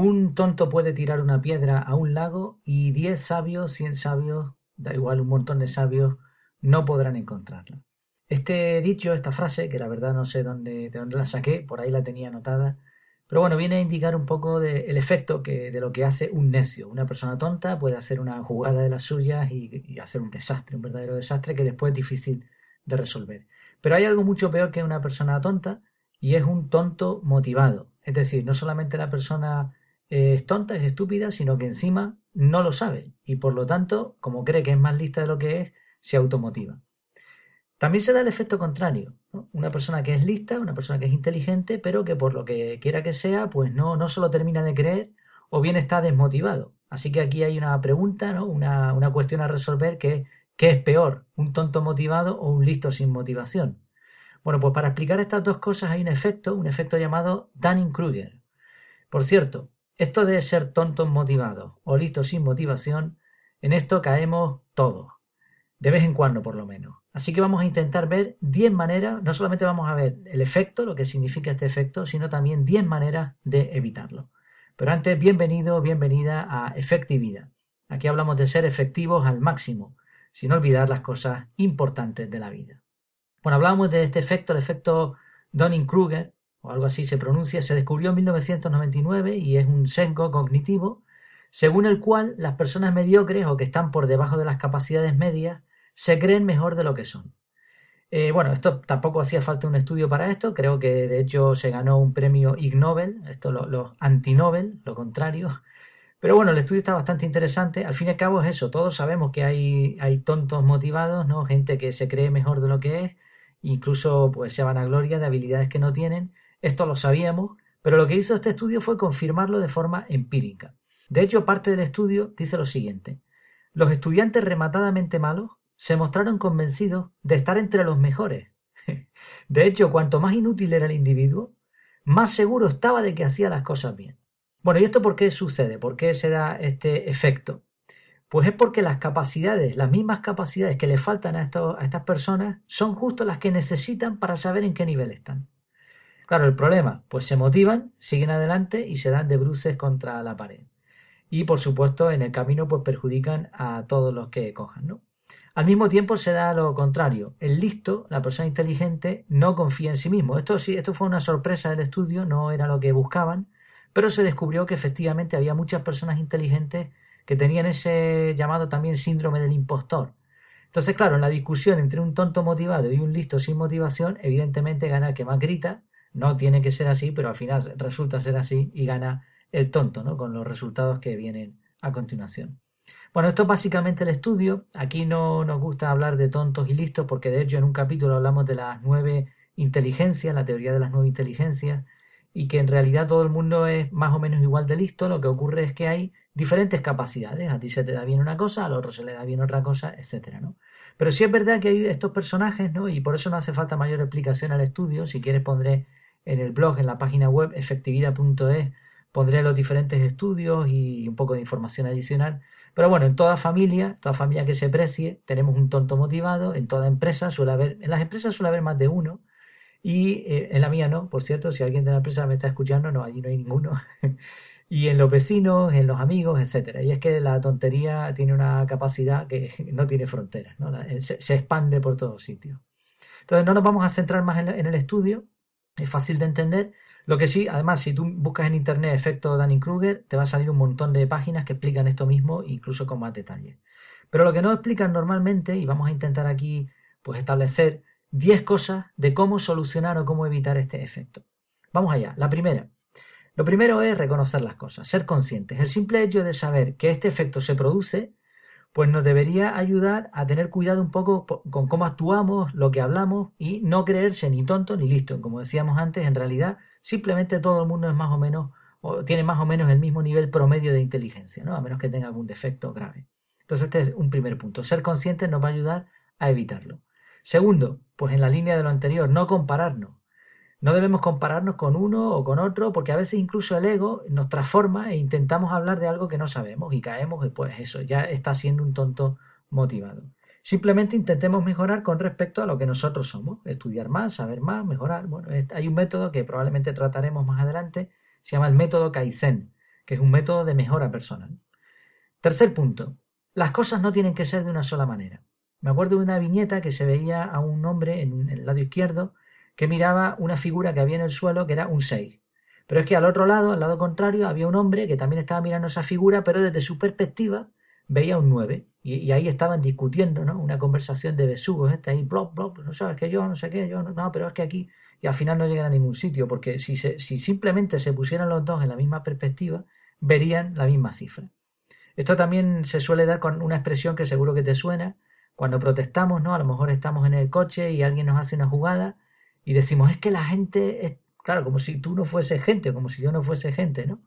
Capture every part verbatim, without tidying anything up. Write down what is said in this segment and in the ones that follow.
Un tonto puede tirar una piedra a un lago y diez sabios, cien sabios, da igual, un montón de sabios, no podrán encontrarla. Este dicho, esta frase, que la verdad no sé dónde, de dónde la saqué, por ahí la tenía anotada, pero bueno, viene a indicar un poco de, el efecto que, de lo que hace un necio. Una persona tonta puede hacer una jugada de las suyas y, y hacer un desastre, un verdadero desastre que después es difícil de resolver. Pero hay algo mucho peor que una persona tonta y es un tonto motivado. Es decir, no solamente la persona eh, es tonta, es estúpida, sino que encima no lo sabe y por lo tanto, como cree que es más lista de lo que es, se automotiva. También se da el efecto contrario, ¿no? Una persona que es lista, una persona que es inteligente, pero que por lo que quiera que sea, pues no, no se lo termina de creer o bien está desmotivado. Así que aquí hay una pregunta, ¿no? una, una cuestión a resolver que es, ¿qué es peor? ¿Un tonto motivado o un listo sin motivación? Bueno, pues para explicar estas dos cosas hay un efecto, un efecto llamado Dunning-Kruger. Por cierto, esto de ser tontos motivados o listos sin motivación, en esto caemos todos. De vez en cuando, por lo menos. Así que vamos a intentar ver diez maneras, no solamente vamos a ver el efecto, lo que significa este efecto, sino también diez maneras de evitarlo. Pero antes, bienvenido, bienvenida a Efectividad. Aquí hablamos de ser efectivos al máximo, sin olvidar las cosas importantes de la vida. Bueno, hablábamos de este efecto, el efecto Dunning-Kruger, o algo así se pronuncia, se descubrió en mil novecientos noventa y nueve y es un sesgo cognitivo, según el cual las personas mediocres o que están por debajo de las capacidades medias se creen mejor de lo que son. Eh, bueno, esto tampoco hacía falta un estudio para esto. Creo que de hecho se ganó un premio Ig Nobel, esto los lo anti-Nobel, lo contrario. Pero bueno, el estudio está bastante interesante. Al fin y al cabo es eso. Todos sabemos que hay, hay tontos motivados, ¿no? Gente que se cree mejor de lo que es. Incluso pues, se vanagloria de habilidades que no tienen. Esto lo sabíamos. Pero lo que hizo este estudio fue confirmarlo de forma empírica. De hecho, parte del estudio dice lo siguiente. Los estudiantes rematadamente malos se mostraron convencidos de estar entre los mejores. De hecho, cuanto más inútil era el individuo, más seguro estaba de que hacía las cosas bien. Bueno, ¿y esto por qué sucede? ¿Por qué se da este efecto? Pues es porque las capacidades, las mismas capacidades que le faltan a, estos, a estas personas, son justo las que necesitan para saber en qué nivel están. Claro, el problema, pues se motivan, siguen adelante y se dan de bruces contra la pared. Y, por supuesto, en el camino pues perjudican a todos los que cojan, ¿no? Al mismo tiempo se da lo contrario. El listo, la persona inteligente, no confía en sí mismo. Esto sí, esto fue una sorpresa del estudio, no era lo que buscaban, pero se descubrió que efectivamente había muchas personas inteligentes que tenían ese llamado también síndrome del impostor. Entonces, claro, en la discusión entre un tonto motivado y un listo sin motivación, evidentemente gana el que más grita. No tiene que ser así, pero al final resulta ser así y gana el tonto, ¿no? Con los resultados que vienen a continuación. Bueno, esto es básicamente el estudio. Aquí no nos gusta hablar de tontos y listos porque de hecho en un capítulo hablamos de las nueve inteligencias, la teoría de las nueve inteligencias, y que en realidad todo el mundo es más o menos igual de listo. Lo que ocurre es que hay diferentes capacidades. A ti se te da bien una cosa, al otro se le da bien otra cosa, etcétera, ¿no? Pero sí es verdad que hay estos personajes, ¿no? Y por eso no hace falta mayor explicación al estudio. Si quieres pondré en el blog, en la página web efectividad punto es, pondré los diferentes estudios y un poco de información adicional. Pero bueno, en toda familia, toda familia que se precie, tenemos un tonto motivado. En toda empresa suele haber, en las empresas suele haber más de uno. Y eh, en la mía no, por cierto, si alguien de la empresa me está escuchando, no, allí no hay ninguno. Y en los vecinos, en los amigos, etcétera. Y es que la tontería tiene una capacidad que no tiene fronteras, ¿no? Se, se expande por todos sitios. Entonces no nos vamos a centrar más en, la, en el estudio, es fácil de entender. Lo que sí, además, si tú buscas en internet efecto Dunning-Kruger, te va a salir un montón de páginas que explican esto mismo, incluso con más detalle. Pero lo que no explican normalmente, y vamos a intentar aquí pues establecer diez cosas de cómo solucionar o cómo evitar este efecto. Vamos allá. La primera. Lo primero es reconocer las cosas, ser conscientes. El simple hecho de saber que este efecto se produce, pues nos debería ayudar a tener cuidado un poco con cómo actuamos, lo que hablamos y no creerse ni tonto ni listo. Como decíamos antes, en realidad simplemente todo el mundo es más o menos, o tiene más o menos el mismo nivel promedio de inteligencia, ¿no? A menos que tenga algún defecto grave. Entonces este es un primer punto. Ser conscientes nos va a ayudar a evitarlo. Segundo, pues en la línea de lo anterior, no compararnos. No debemos compararnos con uno o con otro porque a veces incluso el ego nos transforma e intentamos hablar de algo que no sabemos y caemos y pues eso, ya está siendo un tonto motivado. Simplemente intentemos mejorar con respecto a lo que nosotros somos, estudiar más, saber más, mejorar. Bueno, hay un método que probablemente trataremos más adelante, se llama el método Kaizen, que es un método de mejora personal. Tercer punto, las cosas no tienen que ser de una sola manera. Me acuerdo de una viñeta que se veía a un hombre en el lado izquierdo que miraba una figura que había en el suelo que era un seis. Pero es que al otro lado, al lado contrario, había un hombre que también estaba mirando esa figura, pero desde su perspectiva veía un nueve. Y, y ahí estaban discutiendo, ¿no? Una conversación de besugos, este ahí, blop, blop, no sabes que yo, no sé qué, yo, no, pero es que aquí... Y al final no llegan a ningún sitio, porque si, se, si simplemente se pusieran los dos en la misma perspectiva, verían la misma cifra. Esto también se suele dar con una expresión que seguro que te suena. Cuando protestamos, ¿no? A lo mejor estamos en el coche y alguien nos hace una jugada y decimos, es que la gente... es claro, como si tú no fueses gente, como si yo no fuese gente, ¿no?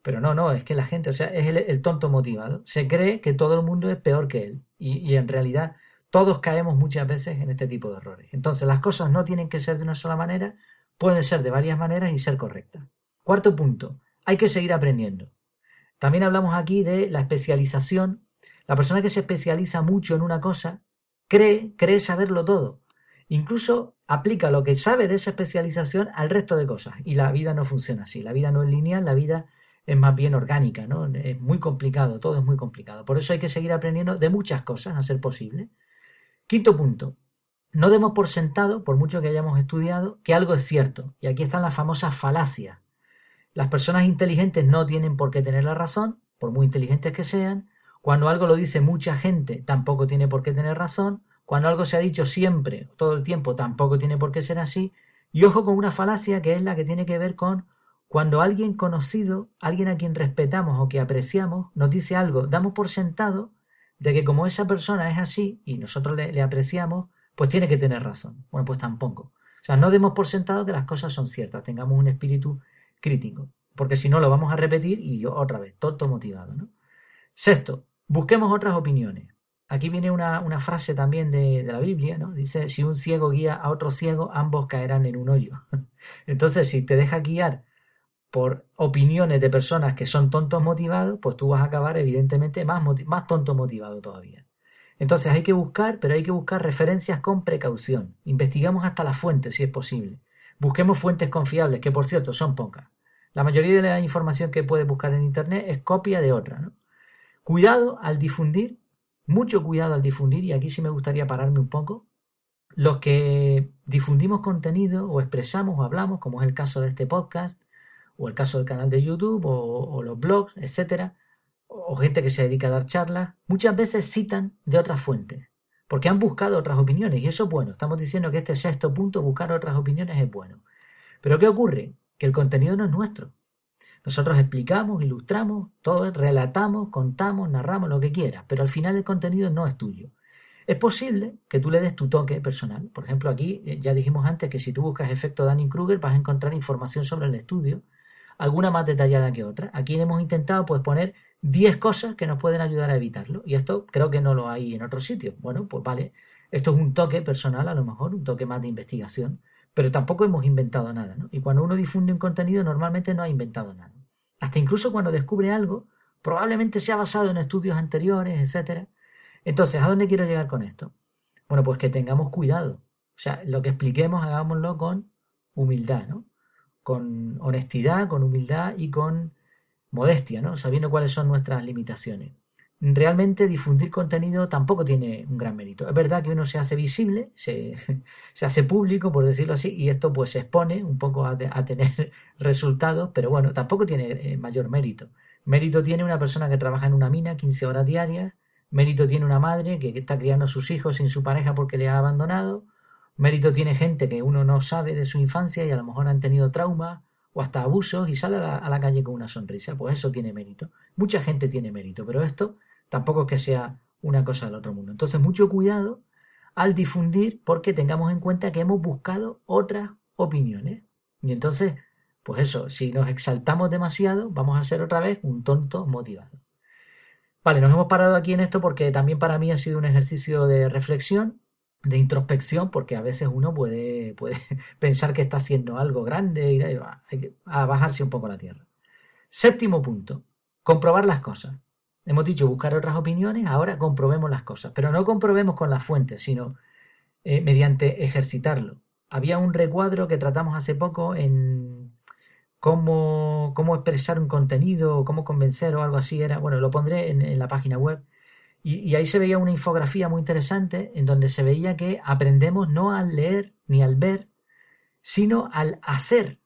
Pero no, no, es que la gente, o sea, es el, el tonto motivado. Se cree que todo el mundo es peor que él. Y, y en realidad todos caemos muchas veces en este tipo de errores. Entonces las cosas no tienen que ser de una sola manera, pueden ser de varias maneras y ser correctas. Cuarto punto, hay que seguir aprendiendo. También hablamos aquí de la especialización. La persona que se especializa mucho en una cosa cree, cree saberlo todo. Incluso aplica lo que sabe de esa especialización al resto de cosas. Y la vida no funciona así. La vida no es lineal, la vida es más bien orgánica, ¿no? Es muy complicado, todo es muy complicado. Por eso hay que seguir aprendiendo de muchas cosas a ser posible. Quinto punto. No demos por sentado, por mucho que hayamos estudiado, que algo es cierto. Y aquí están las famosas falacias. Las personas inteligentes no tienen por qué tener la razón, por muy inteligentes que sean. Cuando algo lo dice mucha gente, tampoco tiene por qué tener razón. Cuando algo se ha dicho siempre, todo el tiempo, tampoco tiene por qué ser así. Y ojo con una falacia que es la que tiene que ver con cuando alguien conocido, alguien a quien respetamos o que apreciamos, nos dice algo, damos por sentado de que como esa persona es así y nosotros le, le apreciamos, pues tiene que tener razón. Bueno, pues tampoco. O sea, no demos por sentado que las cosas son ciertas, tengamos un espíritu crítico, porque si no lo vamos a repetir y yo otra vez, tonto motivado, ¿no? Sexto, busquemos otras opiniones. Aquí viene una, una frase también de, de la Biblia, ¿no? Dice, si un ciego guía a otro ciego, ambos caerán en un hoyo. Entonces, si te dejas guiar por opiniones de personas que son tontos motivados, pues tú vas a acabar evidentemente más, más tonto motivado todavía. Entonces hay que buscar, pero hay que buscar referencias con precaución. Investigamos hasta la fuente, si es posible. Busquemos fuentes confiables, que por cierto son pocas. La mayoría de la información que puedes buscar en Internet es copia de otra, ¿no? Cuidado al difundir. Mucho cuidado al difundir, y aquí sí me gustaría pararme un poco, los que difundimos contenido o expresamos o hablamos, como es el caso de este podcast, o el caso del canal de YouTube, o, o los blogs, etcétera, o gente que se dedica a dar charlas, muchas veces citan de otras fuentes, porque han buscado otras opiniones, y eso es bueno. Estamos diciendo que este sexto punto, buscar otras opiniones, es bueno. Pero ¿qué ocurre? Que el contenido no es nuestro. Nosotros explicamos, ilustramos, todo, relatamos, contamos, narramos, lo que quieras, pero al final el contenido no es tuyo. Es posible que tú le des tu toque personal. Por ejemplo, aquí ya dijimos antes que si tú buscas efecto Dunning-Kruger vas a encontrar información sobre el estudio, alguna más detallada que otra. Aquí hemos intentado pues poner diez cosas que nos pueden ayudar a evitarlo, y esto creo que no lo hay en otro sitio. Bueno, pues vale, esto es un toque personal a lo mejor, un toque más de investigación. Pero tampoco hemos inventado nada, ¿no? Y cuando uno difunde un contenido, normalmente no ha inventado nada. Hasta incluso cuando descubre algo, probablemente se ha basado en estudios anteriores, etcétera. Entonces, ¿a dónde quiero llegar con esto? Bueno, pues que tengamos cuidado. O sea, lo que expliquemos, hagámoslo con humildad, ¿no? Con honestidad, con humildad y con modestia, ¿no? Sabiendo cuáles son nuestras limitaciones. Realmente difundir contenido tampoco tiene un gran mérito. Es verdad que uno se hace visible, se, se hace público, por decirlo así, y esto pues se expone un poco a, a tener resultados, pero bueno, tampoco tiene mayor mérito. Mérito tiene una persona que trabaja en una mina quince horas diarias, mérito tiene una madre que está criando a sus hijos sin su pareja porque le ha abandonado, mérito tiene gente que uno no sabe de su infancia y a lo mejor han tenido traumas, o hasta abusos, y sale a la, a la calle con una sonrisa. Pues eso tiene mérito. Mucha gente tiene mérito, pero esto tampoco es que sea una cosa del otro mundo. Entonces, mucho cuidado al difundir, porque tengamos en cuenta que hemos buscado otras opiniones. Y entonces, pues eso, si nos exaltamos demasiado, vamos a ser otra vez un tonto motivado. Vale, nos hemos parado aquí en esto porque también para mí ha sido un ejercicio de reflexión, de introspección, porque a veces uno puede, puede pensar que está haciendo algo grande y hay que bajarse un poco la tierra. Séptimo punto, comprobar las cosas. Hemos dicho buscar otras opiniones, ahora comprobemos las cosas, pero no comprobemos con las fuentes, sino eh, mediante ejercitarlo. Había un recuadro que tratamos hace poco en cómo, cómo expresar un contenido, cómo convencer o algo así era. Bueno, lo pondré en, en la página web. Y, y ahí se veía una infografía muy interesante en donde se veía que aprendemos no al leer ni al ver, sino al hacer.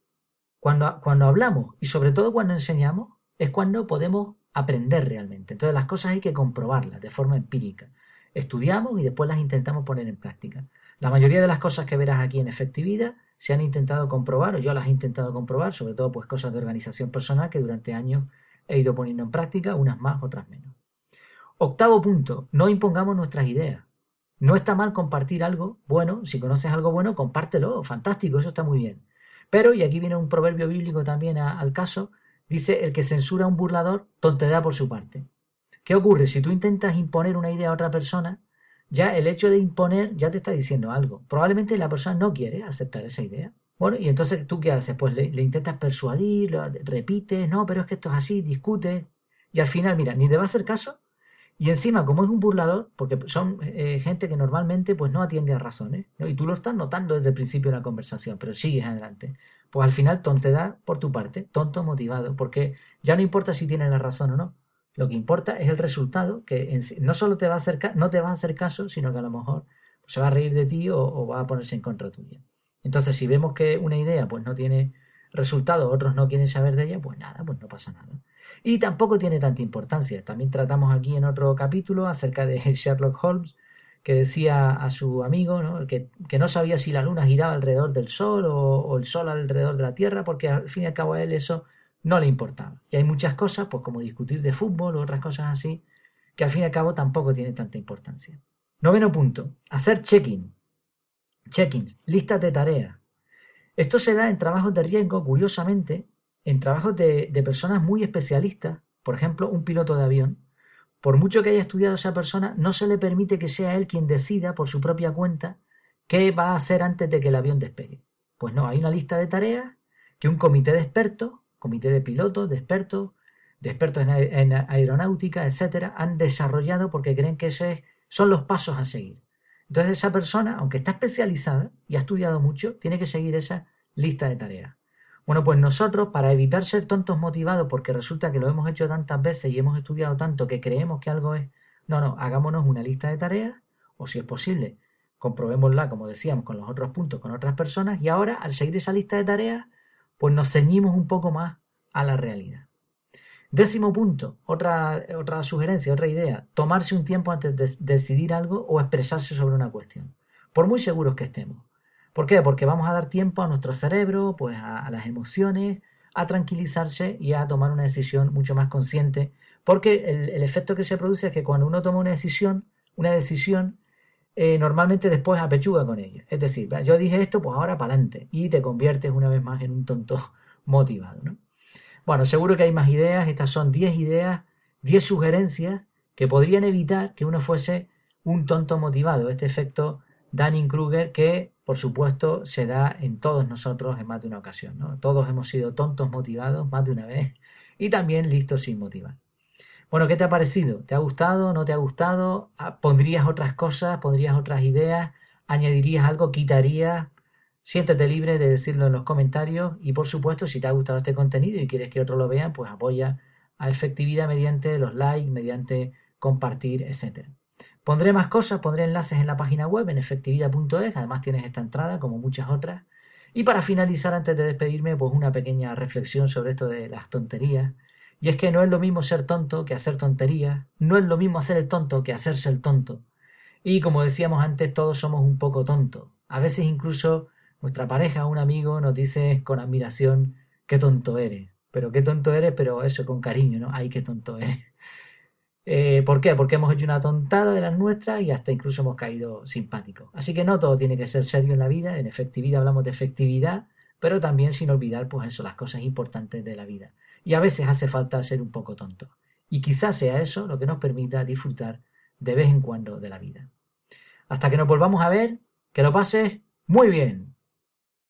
Cuando, cuando hablamos y sobre todo cuando enseñamos es cuando podemos aprender realmente. Entonces las cosas hay que comprobarlas de forma empírica. Estudiamos y después las intentamos poner en práctica. La mayoría de las cosas que verás aquí en Efectividad se han intentado comprobar, o yo las he intentado comprobar, sobre todo pues cosas de organización personal que durante años he ido poniendo en práctica, unas más, otras menos. Octavo punto, no impongamos nuestras ideas. No está mal compartir algo bueno, si conoces algo bueno, compártelo, fantástico, eso está muy bien. Pero, y aquí viene un proverbio bíblico también a, al caso, dice, el que censura a un burlador, tontería por su parte. ¿Qué ocurre? Si tú intentas imponer una idea a otra persona, ya el hecho de imponer ya te está diciendo algo. Probablemente la persona no quiere aceptar esa idea. Bueno, y entonces ¿tú qué haces? Pues le, le intentas persuadir, repites, no, pero es que esto es así, discutes. Y al final, mira, ni te va a hacer caso. Y encima, como es un burlador, porque son eh, gente que normalmente pues no atiende a razones, ¿no? Y tú lo estás notando desde el principio de la conversación, pero sigues adelante. Pues al final tontedad por tu parte, tonto motivado, porque ya no importa si tienes la razón o no. Lo que importa es el resultado, que en, no solo te va a hacer, no te va a hacer caso, sino que a lo mejor pues, se va a reír de ti o, o va a ponerse en contra tuya. Entonces, si vemos que una idea pues no tiene resultado, otros no quieren saber de ella, pues nada, pues no pasa nada. Y tampoco tiene tanta importancia. También tratamos aquí en otro capítulo acerca de Sherlock Holmes, que decía a su amigo, ¿no? Que, que no sabía si la luna giraba alrededor del sol o, o el sol alrededor de la tierra, porque al fin y al cabo a él eso no le importaba. Y hay muchas cosas, pues como discutir de fútbol o otras cosas así, que al fin y al cabo tampoco tiene tanta importancia. Noveno punto, hacer check-in. Check-ins, listas de tareas. Esto se da en trabajos de riesgo, curiosamente, en trabajos de, de personas muy especialistas, por ejemplo, un piloto de avión. Por mucho que haya estudiado a esa persona, no se le permite que sea él quien decida por su propia cuenta qué va a hacer antes de que el avión despegue. Pues no, hay una lista de tareas que un comité de expertos, comité de pilotos, de expertos, de expertos en, aer en aeronáutica, etcétera, han desarrollado porque creen que esos son los pasos a seguir. Entonces esa persona, aunque está especializada y ha estudiado mucho, tiene que seguir esa lista de tareas. Bueno, pues nosotros, para evitar ser tontos motivados porque resulta que lo hemos hecho tantas veces y hemos estudiado tanto que creemos que algo es, no, no, hagámonos una lista de tareas o si es posible, comprobémosla, como decíamos, con los otros puntos, con otras personas y ahora al seguir esa lista de tareas pues nos ceñimos un poco más a la realidad. Décimo punto, otra, otra sugerencia, otra idea, tomarse un tiempo antes de decidir algo o expresarse sobre una cuestión, por muy seguros que estemos. ¿Por qué? Porque vamos a dar tiempo a nuestro cerebro, pues a, a las emociones, a tranquilizarse y a tomar una decisión mucho más consciente, porque el, el efecto que se produce es que cuando uno toma una decisión, una decisión eh, normalmente después apechuga con ella. Es decir, yo dije esto, pues ahora para adelante y te conviertes una vez más en un tonto motivado, ¿no? Bueno, seguro que hay más ideas, estas son diez ideas, diez sugerencias que podrían evitar que uno fuese un tonto motivado, este efecto Dunning-Kruger que, por supuesto, se da en todos nosotros en más de una ocasión, ¿no? Todos hemos sido tontos motivados más de una vez y también listos sin motivar. Bueno, ¿qué te ha parecido? ¿Te ha gustado? ¿No te ha gustado? ¿Pondrías otras cosas? ¿Pondrías otras ideas? ¿Añadirías algo? ¿Quitarías? Siéntete libre de decirlo en los comentarios y, por supuesto, si te ha gustado este contenido y quieres que otros lo vean, pues apoya a Efectividad mediante los likes, mediante compartir, etcétera. Pondré más cosas, pondré enlaces en la página web en efectividad punto es, además tienes esta entrada como muchas otras. Y para finalizar, antes de despedirme, pues una pequeña reflexión sobre esto de las tonterías. Y es que no es lo mismo ser tonto que hacer tonterías, no es lo mismo hacer el tonto que hacerse el tonto. Y como decíamos antes, todos somos un poco tontos. A veces incluso nuestra pareja o un amigo nos dice con admiración, qué tonto eres, pero qué tonto eres, pero eso con cariño, ¿no? Ay, qué tonto eres. Eh, ¿Por qué? Porque hemos hecho una tontada de las nuestras y hasta incluso hemos caído simpáticos. Así que no todo tiene que ser serio en la vida. En Efectividad hablamos de efectividad, pero también sin olvidar, pues eso, las cosas importantes de la vida. Y a veces hace falta ser un poco tonto. Y quizás sea eso lo que nos permita disfrutar de vez en cuando de la vida. Hasta que nos volvamos a ver, que lo pases muy bien.